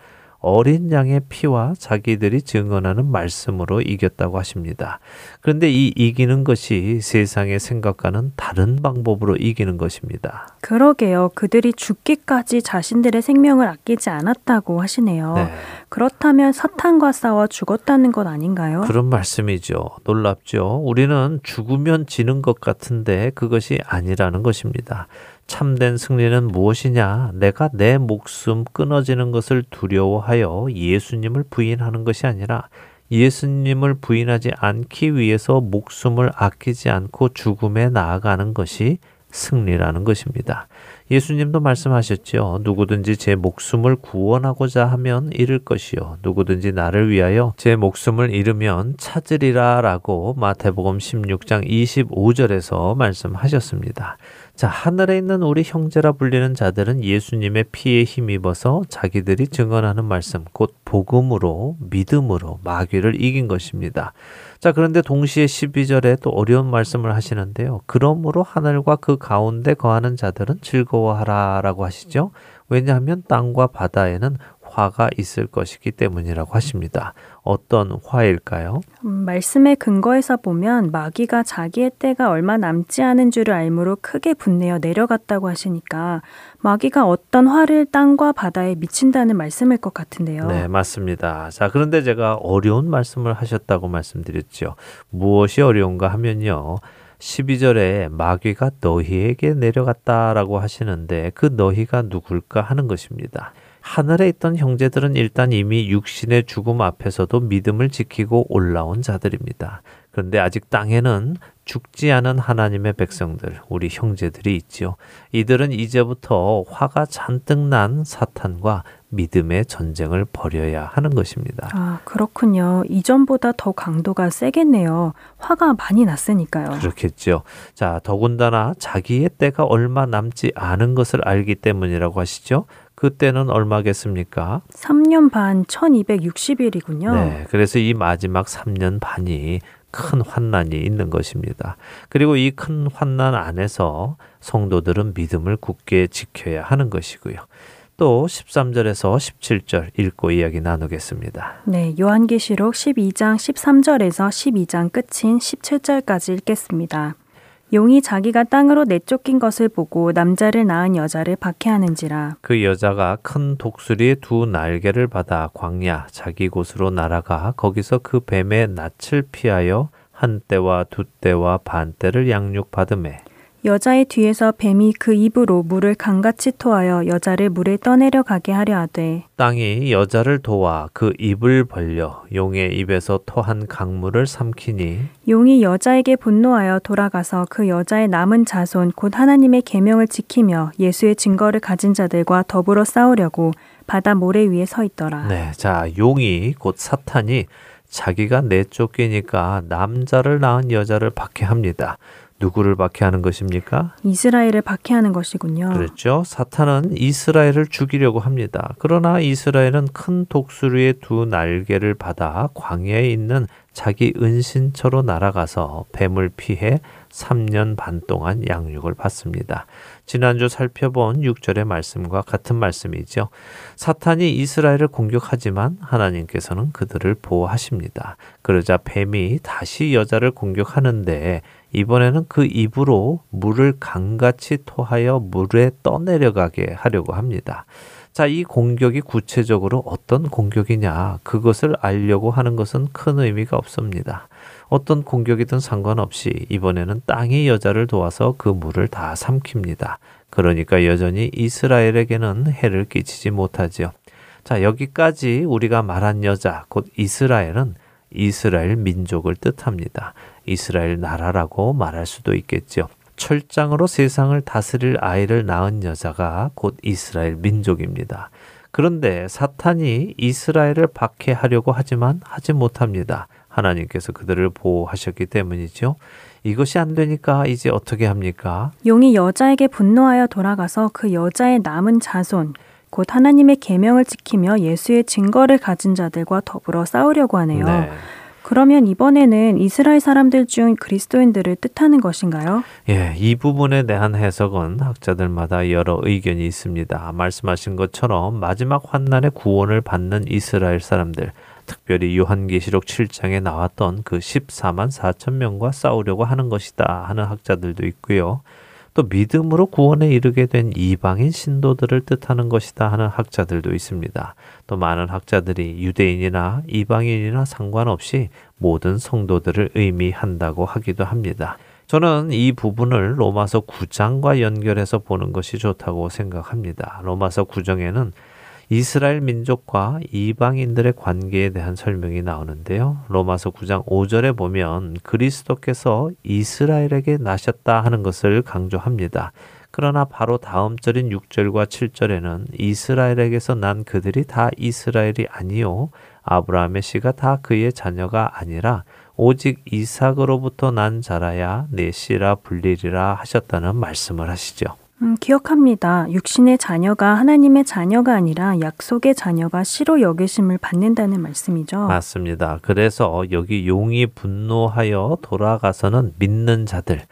어린 양의 피와 자기들이 증언하는 말씀으로 이겼다고 하십니다. 그런데 이 이기는 것이 세상의 생각과는 다른 방법으로 이기는 것입니다. 그러게요. 그들이 죽기까지 자신들의 생명을 아끼지 않았다고 하시네요. 네. 그렇다면 사탄과 싸워 죽었다는 것 아닌가요? 그런 말씀이죠. 놀랍죠. 우리는 죽으면 지는 것 같은데 그것이 아니라는 것입니다. 참된 승리는 무엇이냐? 내가 내 목숨 끊어지는 것을 두려워하여 예수님을 부인하는 것이 아니라 예수님을 부인하지 않기 위해서 목숨을 아끼지 않고 죽음에 나아가는 것이 승리라는 것입니다. 예수님도 말씀하셨죠. 누구든지 제 목숨을 구원하고자 하면 잃을 것이요. 누구든지 나를 위하여 제 목숨을 잃으면 찾으리라 라고 마태복음 십육 장 이십오 절에서 말씀하셨습니다. 자, 하늘에 있는 우리 형제라 불리는 자들은 예수님의 피에 힘입어서 자기들이 증언하는 말씀, 곧 복음으로, 믿음으로 마귀를 이긴 것입니다. 자, 그런데 동시에 십이 절에 또 어려운 말씀을 하시는데요. 그러므로 하늘과 그 가운데 거하는 자들은 즐거워하라 라고 하시죠. 왜냐하면 땅과 바다에는 화가 있을 것이기 때문이라고 하십니다. 어떤 화일까요? 음, 말씀의 근거에서 보면 마귀가 자기의 때가 얼마 남지 않은 줄을 알므로 크게 분내어 내려갔다고 하시니까 마귀가 어떤 화를 땅과 바다에 미친다는 말씀일 것 같은데요. 네, 맞습니다. 자, 그런데 제가 어려운 말씀을 하셨다고 말씀드렸죠. 무엇이 어려운가 하면요. 십이 절에 마귀가 너희에게 내려갔다라고 하시는데 그 너희가 누굴까 하는 것입니다. 하늘에 있던 형제들은 일단 이미 육신의 죽음 앞에서도 믿음을 지키고 올라온 자들입니다. 그런데 아직 땅에는 죽지 않은 하나님의 백성들, 우리 형제들이 있지요. 이들은 이제부터 화가 잔뜩 난 사탄과 믿음의 전쟁을 벌여야 하는 것입니다. 아, 그렇군요. 이전보다 더 강도가 세겠네요. 화가 많이 났으니까요. 그렇겠죠. 자, 더군다나 자기의 때가 얼마 남지 않은 것을 알기 때문이라고 하시죠. 그때는 얼마겠습니까? 삼 년 반, 천이백육십 일이군요. 네, 그래서 이 마지막 삼 년 반이 큰 환난이 있는 것입니다. 그리고 이 큰 환난 안에서 성도들은 믿음을 굳게 지켜야 하는 것이고요. 또 십삼 절에서 십칠 절 읽고 이야기 나누겠습니다. 네, 요한계시록 십이 장 십삼 절에서 십이 장 끝인 십칠 절까지 읽겠습니다. 용이 자기가 땅으로 내쫓긴 것을 보고 남자를 낳은 여자를 박해하는지라. 그 여자가 큰 독수리의 두 날개를 받아 광야 자기 곳으로 날아가 거기서 그 뱀의 낯을 피하여 한 때와 두 때와 반 때를 양육받으매. 여자의 뒤에서 뱀이 그 입으로 물을 강같이 토하여 여자를 물에 떠내려 가게 하려 하되. 땅이 여자를 도와 그 입을 벌려 용의 입에서 토한 강물을 삼키니. 용이 여자에게 분노하여 돌아가서 그 여자의 남은 자손 곧 하나님의 계명을 지키며 예수의 증거를 가진 자들과 더불어 싸우려고 바다 모래 위에 서 있더라. 네, 자, 용이 곧 사탄이 자기가 내쫓기니까 남자를 낳은 여자를 박해합니다. 누구를 박해하는 것입니까? 이스라엘을 박해하는 것이군요. 그렇죠. 사탄은 이스라엘을 죽이려고 합니다. 그러나 이스라엘은 큰 독수리의 두 날개를 받아 광야에 있는 자기 은신처로 날아가서 뱀을 피해 삼 년 반 동안 양육을 받습니다. 지난주 살펴본 육 절의 말씀과 같은 말씀이죠. 사탄이 이스라엘을 공격하지만 하나님께서는 그들을 보호하십니다. 그러자 뱀이 다시 여자를 공격하는데 이번에는 그 입으로 물을 강같이 토하여 물에 떠내려가게 하려고 합니다. 자, 이 공격이 구체적으로 어떤 공격이냐, 그것을 알려고 하는 것은 큰 의미가 없습니다. 어떤 공격이든 상관없이 이번에는 땅이 여자를 도와서 그 물을 다 삼킵니다. 그러니까 여전히 이스라엘에게는 해를 끼치지 못하죠. 자, 여기까지 우리가 말한 여자, 곧 이스라엘은 이스라엘 민족을 뜻합니다. 이스라엘 나라라고 말할 수도 있겠죠. 철장으로 세상을 다스릴 아이를 낳은 여자가 곧 이스라엘 민족입니다. 그런데 사탄이 이스라엘을 박해하려고 하지만 하지 못합니다. 하나님께서 그들을 보호하셨기 때문이죠. 이것이 안 되니까 이제 어떻게 합니까? 용이 여자에게 분노하여 돌아가서 그 여자의 남은 자손 곧 하나님의 계명을 지키며 예수의 증거를 가진 자들과 더불어 싸우려고 하네요. 네. 그러면 이번에는 이스라엘 사람들 중 그리스도인들을 뜻하는 것인가요? 예, 이 부분에 대한 해석은 학자들마다 여러 의견이 있습니다. 말씀하신 것처럼 마지막 환난의 구원을 받는 이스라엘 사람들, 특별히 요한계시록 칠 장에 나왔던 그 십사만 사천 명과 싸우려고 하는 것이다 하는 학자들도 있고요. 또 믿음으로 구원에 이르게 된 이방인 신도들을 뜻하는 것이다 하는 학자들도 있습니다. 또 많은 학자들이 유대인이나 이방인이나 상관없이 모든 성도들을 의미한다고 하기도 합니다. 저는 이 부분을 로마서 구 장과 연결해서 보는 것이 좋다고 생각합니다. 로마서 구 장에는 이스라엘 민족과 이방인들의 관계에 대한 설명이 나오는데요. 로마서 구 장 오 절에 보면 그리스도께서 이스라엘에게 나셨다 하는 것을 강조합니다. 그러나 바로 다음 절인 육 절과 칠 절에는 이스라엘에게서 난 그들이 다 이스라엘이 아니요 아브라함의 씨가 다 그의 자녀가 아니라 오직 이삭으로부터 난 자라야 내 씨라 불리리라 하셨다는 말씀을 하시죠. 음, 기억합니다. 육신의 자녀가 하나님의 자녀가 아니라 약속의 자녀가 씨로 여기심을 받는다는 말씀이죠. 맞습니다. 그래서 여기 용이 분노하여 돌아가서는 믿는 자들,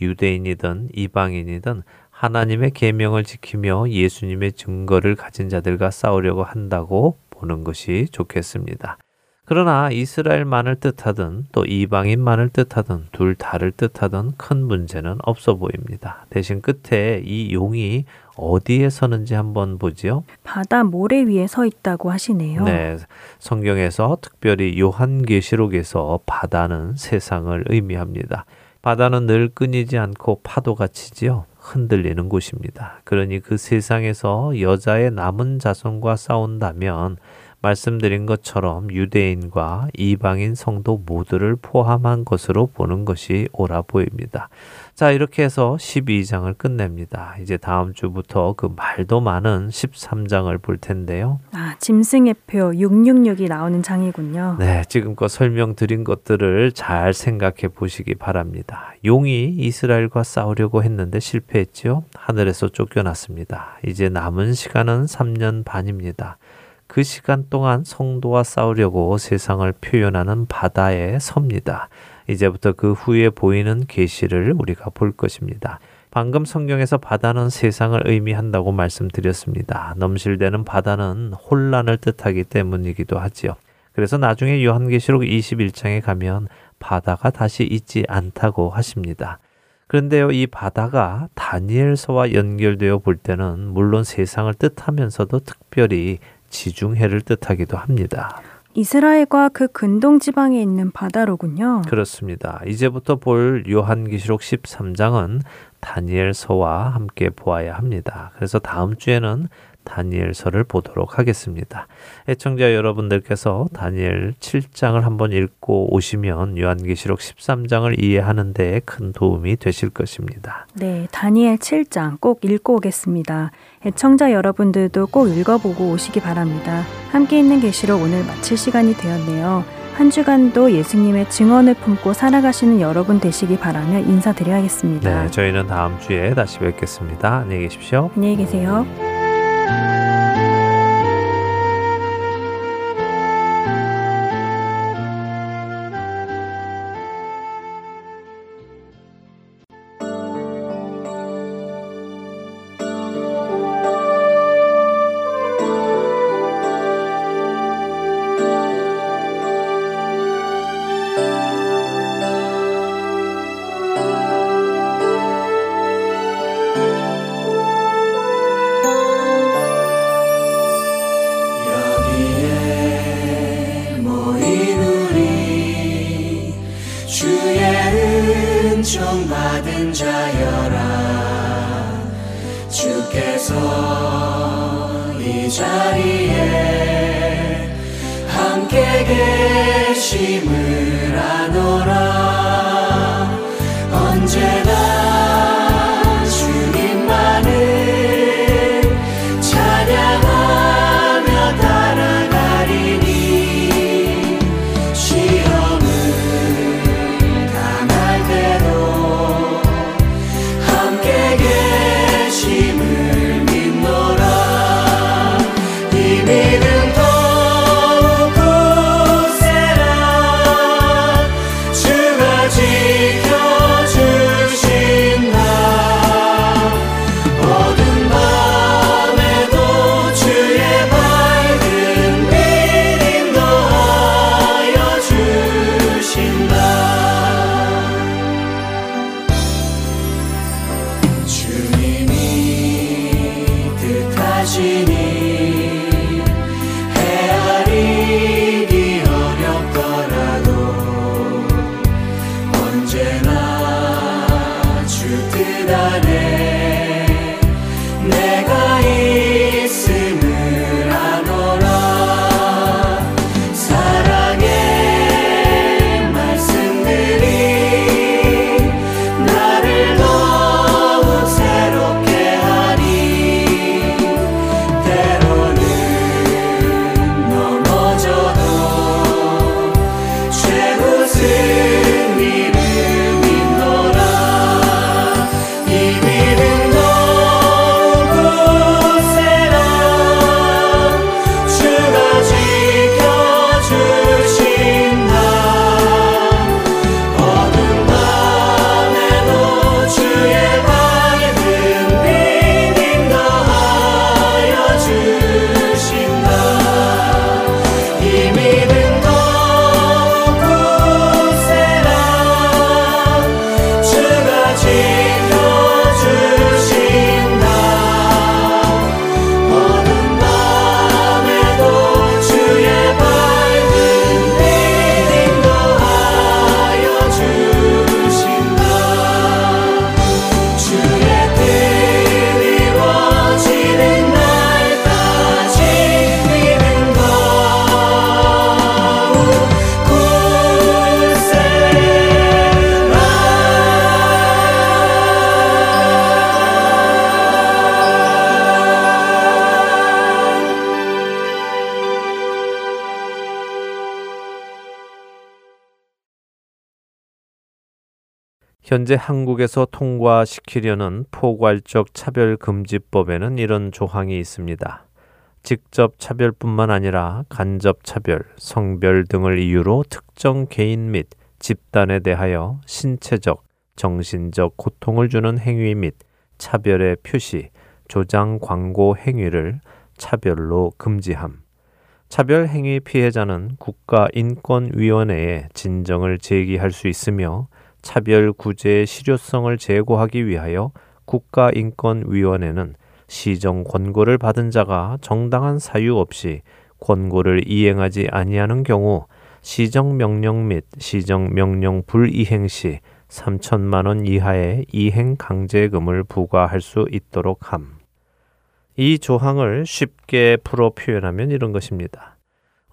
유대인이든 이방인이든 하나님의 계명을 지키며 예수님의 증거를 가진 자들과 싸우려고 한다고 보는 것이 좋겠습니다. 그러나 이스라엘만을 뜻하든 또 이방인만을 뜻하든 둘 다를 뜻하든 큰 문제는 없어 보입니다. 대신 끝에 이 용이 어디에 서는지 한번 보지요. 바다 모래 위에 서 있다고 하시네요. 네, 성경에서 특별히 요한계시록에서 바다는 세상을 의미합니다. 바다는 늘 끊이지 않고 파도가 치지요. 흔들리는 곳입니다. 그러니 그 세상에서 여자의 남은 자손과 싸운다면 말씀드린 것처럼 유대인과 이방인 성도 모두를 포함한 것으로 보는 것이 옳아 보입니다. 자, 이렇게 해서 십이 장을 끝냅니다. 이제 다음 주부터 그 말도 많은 십삼 장을 볼 텐데요. 아, 짐승의 표 육백육십육이 나오는 장이군요. 네, 지금껏 설명드린 것들을 잘 생각해 보시기 바랍니다. 용이 이스라엘과 싸우려고 했는데 실패했지요. 하늘에서 쫓겨났습니다. 이제 남은 시간은 삼 년 반입니다. 그 시간 동안 성도와 싸우려고 세상을 표현하는 바다에 섭니다. 이제부터 그 후에 보이는 계시를 우리가 볼 것입니다. 방금 성경에서 바다는 세상을 의미한다고 말씀드렸습니다. 넘실대는 바다는 혼란을 뜻하기 때문이기도 하지요. 그래서 나중에 요한계시록 이십일 장에 가면 바다가 다시 있지 않다고 하십니다. 그런데요, 이 바다가 다니엘서와 연결되어 볼 때는 물론 세상을 뜻하면서도 특별히 지중해를 뜻하기도 합니다. 이스라엘과 그 근동 지방에 있는 바다로군요. 그렇습니다. 이제부터 볼 요한계시록 십삼 장은 다니엘서와 함께 보아야 합니다. 그래서 다음 주에는 다니엘서를 보도록 하겠습니다. 애청자 여러분들께서 다니엘 칠 장을 한번 읽고 오시면 요한계시록 십삼 장을 이해하는 데 큰 도움이 되실 것입니다. 네, 다니엘 칠 장 꼭 읽고 오겠습니다. 애청자 여러분들도 꼭 읽어보고 오시기 바랍니다. 함께 있는 계시로 오늘 마칠 시간이 되었네요. 한 주간도 예수님의 증언을 품고 살아가시는 여러분 되시기 바라며 인사드려야겠습니다. 네, 저희는 다음 주에 다시 뵙겠습니다. 안녕히 계십시오. 안녕히 계세요. 믿음 더 굳세라. 자신이 헤아리기 어렵더라도 언제나 주 뜻 안에 내가 있음을 아노라. 사랑의 말씀들이 나를 더욱 새롭게 하니 때로는 넘어져도 최우승 현재 한국에서 통과시키려는 포괄적 차별금지법에는 이런 조항이 있습니다. 직접 차별뿐만 아니라 간접 차별, 성별 등을 이유로 특정 개인 및 집단에 대하여 신체적, 정신적 고통을 주는 행위 및 차별의 표시, 조장, 광고 행위를 차별로 금지함. 차별 행위 피해자는 국가인권위원회에 진정을 제기할 수 있으며 차별 구제의 실효성을 제고하기 위하여 국가인권위원회는 시정 권고를 받은 자가 정당한 사유 없이 권고를 이행하지 아니하는 경우 시정명령 및 시정명령 불이행 시 삼천만 원 이하의 이행강제금을 부과할 수 있도록 함. 이 조항을 쉽게 풀어 표현하면 이런 것입니다.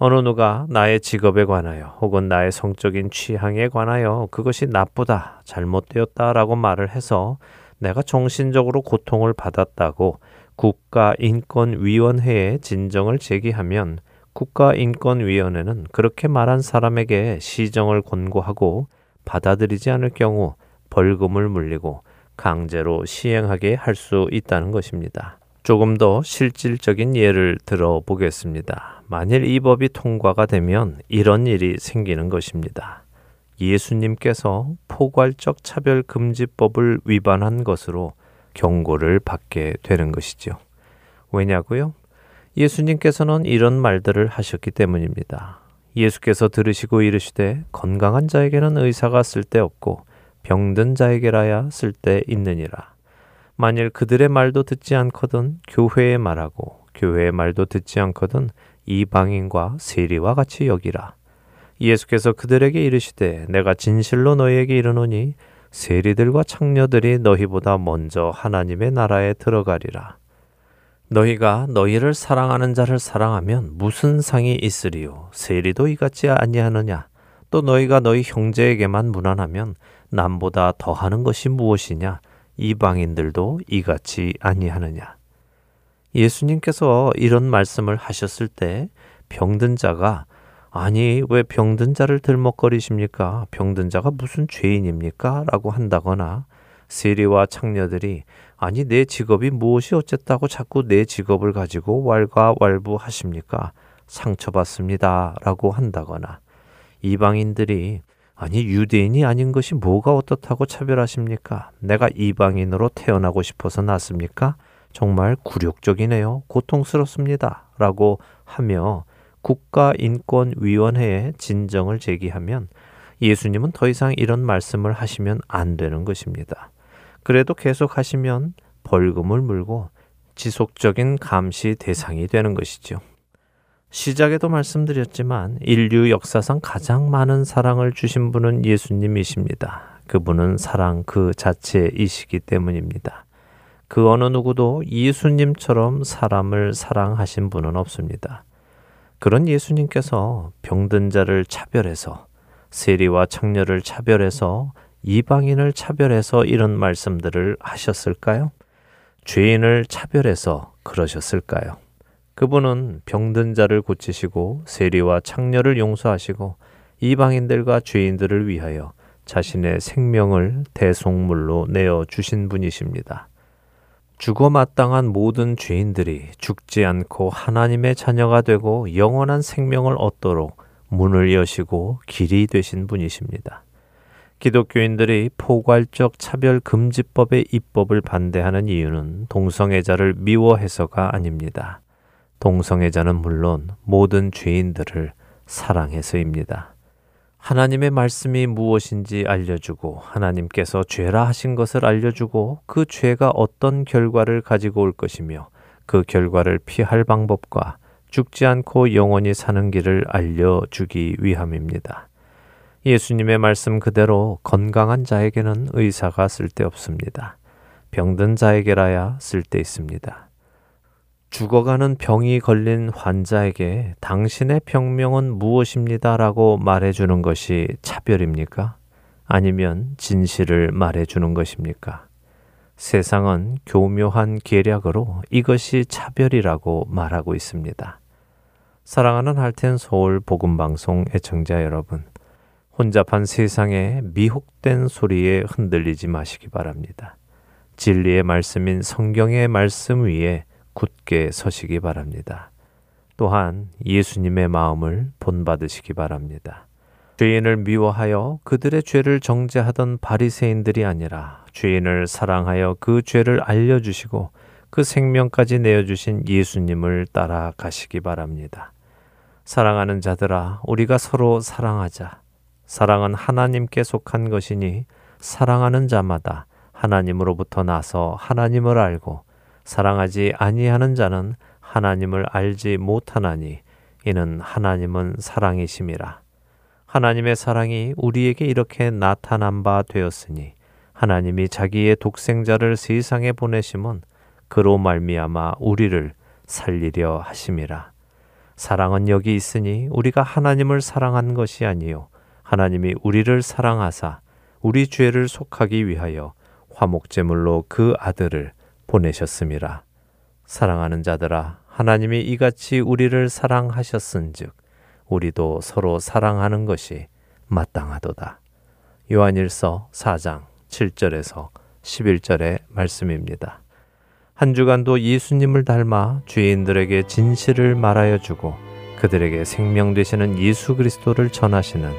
어느 누가 나의 직업에 관하여 혹은 나의 성적인 취향에 관하여 그것이 나쁘다, 잘못되었다 라고 말을 해서 내가 정신적으로 고통을 받았다고 국가인권위원회에 진정을 제기하면 국가인권위원회는 그렇게 말한 사람에게 시정을 권고하고 받아들이지 않을 경우 벌금을 물리고 강제로 시행하게 할 수 있다는 것입니다. 조금 더 실질적인 예를 들어보겠습니다. 만일 이 법이 통과가 되면 이런 일이 생기는 것입니다. 예수님께서 포괄적 차별금지법을 위반한 것으로 경고를 받게 되는 것이죠. 왜냐고요? 예수님께서는 이런 말들을 하셨기 때문입니다. 예수께서 들으시고 이르시되 건강한 자에게는 의사가 쓸데없고 병든 자에게라야 쓸데있느니라. 만일 그들의 말도 듣지 않거든 교회의 말하고 교회의 말도 듣지 않거든 이방인과 세리와 같이 여기라. 예수께서 그들에게 이르시되 내가 진실로 너희에게 이르노니 세리들과 창녀들이 너희보다 먼저 하나님의 나라에 들어가리라. 너희가 너희를 사랑하는 자를 사랑하면 무슨 상이 있으리요? 세리도 이같지 아니하느냐? 또 너희가 너희 형제에게만 무난하면 남보다 더하는 것이 무엇이냐? 이방인들도 이같이 아니하느냐? 예수님께서 이런 말씀을 하셨을 때 병든 자가 아니 왜 병든 자를 들먹거리십니까? 병든 자가 무슨 죄인입니까? 라고 한다거나 세리와 창녀들이 아니 내 직업이 무엇이 어쨌다고 자꾸 내 직업을 가지고 왈가왈부하십니까? 상처받습니다 라고 한다거나 이방인들이 아니 유대인이 아닌 것이 뭐가 어떻다고 차별하십니까? 내가 이방인으로 태어나고 싶어서 났습니까? 정말 굴욕적이네요. 고통스럽습니다. 라고 하며 국가인권위원회에 진정을 제기하면 예수님은 더 이상 이런 말씀을 하시면 안 되는 것입니다. 그래도 계속 하시면 벌금을 물고 지속적인 감시 대상이 되는 것이죠. 시작에도 말씀드렸지만 인류 역사상 가장 많은 사랑을 주신 분은 예수님이십니다. 그분은 사랑 그 자체이시기 때문입니다. 그 어느 누구도 예수님처럼 사람을 사랑하신 분은 없습니다. 그런 예수님께서 병든 자를 차별해서, 세리와 창녀를 차별해서, 이방인을 차별해서 이런 말씀들을 하셨을까요? 죄인을 차별해서 그러셨을까요? 그분은 병든 자를 고치시고 세리와 창녀를 용서하시고 이방인들과 죄인들을 위하여 자신의 생명을 대속물로 내어주신 분이십니다. 죽어 마땅한 모든 죄인들이 죽지 않고 하나님의 자녀가 되고 영원한 생명을 얻도록 문을 여시고 길이 되신 분이십니다. 기독교인들이 포괄적 차별금지법의 입법을 반대하는 이유는 동성애자를 미워해서가 아닙니다. 동성애자는 물론 모든 죄인들을 사랑해서입니다. 하나님의 말씀이 무엇인지 알려주고 하나님께서 죄라 하신 것을 알려주고 그 죄가 어떤 결과를 가지고 올 것이며 그 결과를 피할 방법과 죽지 않고 영원히 사는 길을 알려주기 위함입니다. 예수님의 말씀 그대로 건강한 자에게는 의사가 쓸데없습니다. 병든 자에게라야 쓸데 있습니다. 죽어가는 병이 걸린 환자에게 당신의 병명은 무엇입니다 라고 말해주는 것이 차별입니까? 아니면 진실을 말해주는 것입니까? 세상은 교묘한 계략으로 이것이 차별이라고 말하고 있습니다. 사랑하는 하트앤소울 복음방송 애청자 여러분, 혼잡한 세상에 미혹된 소리에 흔들리지 마시기 바랍니다. 진리의 말씀인 성경의 말씀 위에 굳게 서시기 바랍니다. 또한 예수님의 마음을 본받으시기 바랍니다. 죄인을 미워하여 그들의 죄를 정죄하던 바리새인들이 아니라 죄인을 사랑하여 그 죄를 알려주시고 그 생명까지 내어주신 예수님을 따라가시기 바랍니다. 사랑하는 자들아, 우리가 서로 사랑하자. 사랑은 하나님께 속한 것이니 사랑하는 자마다 하나님으로부터 나서 하나님을 알고 사랑하지 아니하는 자는 하나님을 알지 못하나니 이는 하나님은 사랑이심이라. 하나님의 사랑이 우리에게 이렇게 나타난 바 되었으니 하나님이 자기의 독생자를 세상에 보내심은 그로 말미암아 우리를 살리려 하심이라. 사랑은 여기 있으니 우리가 하나님을 사랑한 것이 아니요 하나님이 우리를 사랑하사 우리 죄를 속하기 위하여 화목제물로 그 아들을 보내셨음이라. 사랑하는 자들아, 하나님이 이같이 우리를 사랑하셨은즉 우리도 서로 사랑하는 것이 마땅하도다. 요한일서 사 장 칠 절에서 십일 절의 말씀입니다. 한 주간도 예수님을 닮아 죄인들에게 진실을 말하여 주고 그들에게 생명 되시는 예수 그리스도를 전하시는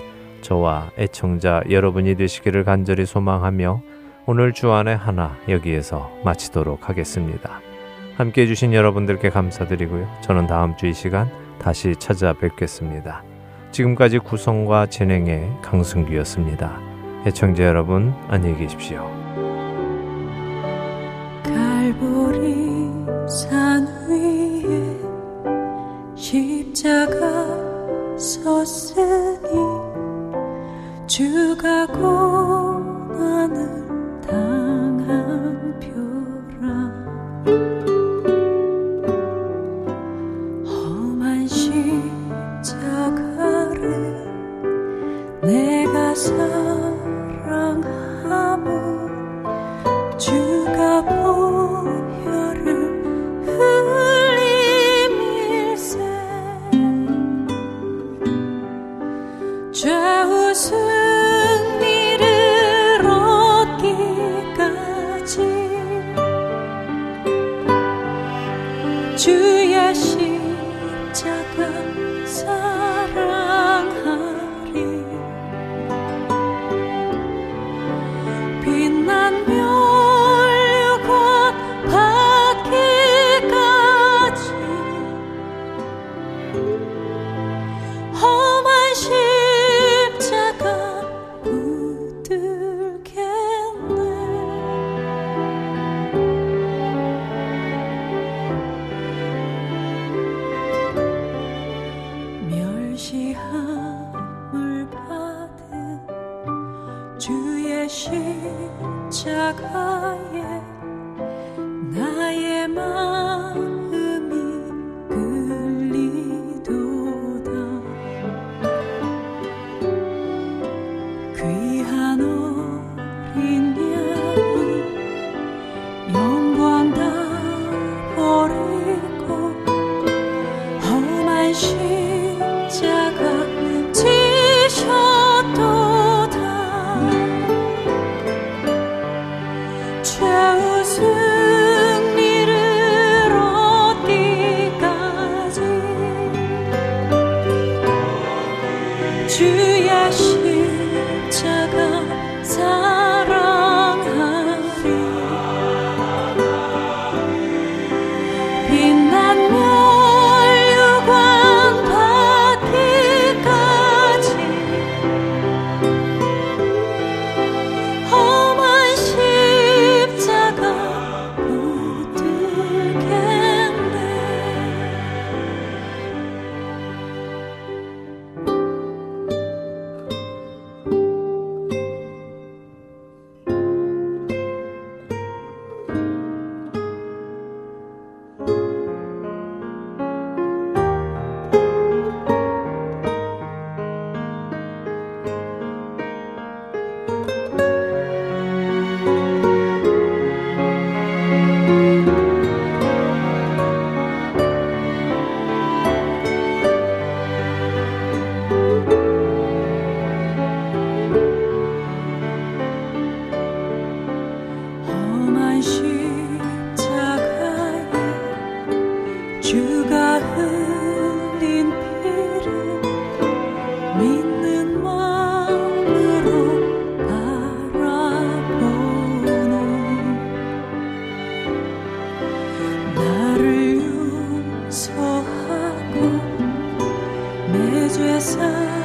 저와 애청자 여러분이 되시기를 간절히 소망하며 오늘 주안의 하나 여기에서 마치도록 하겠습니다. 함께해 주신 여러분들께 감사드리고요. 저는 다음 주 이 시간 다시 찾아뵙겠습니다. 지금까지 구성과 진행의 강승규였습니다. 애청자 여러분, 안녕히 계십시오. 갈보리 산 위에 십자가 섰으니 주가 고난을 험한 십자가를 내가 사랑함은 주가 보혈을 흘림일세 죄 우스 주의 십자가 사랑하리 빛난 면류관 받기까지 험한 십자가 붙들겠네 내 죄사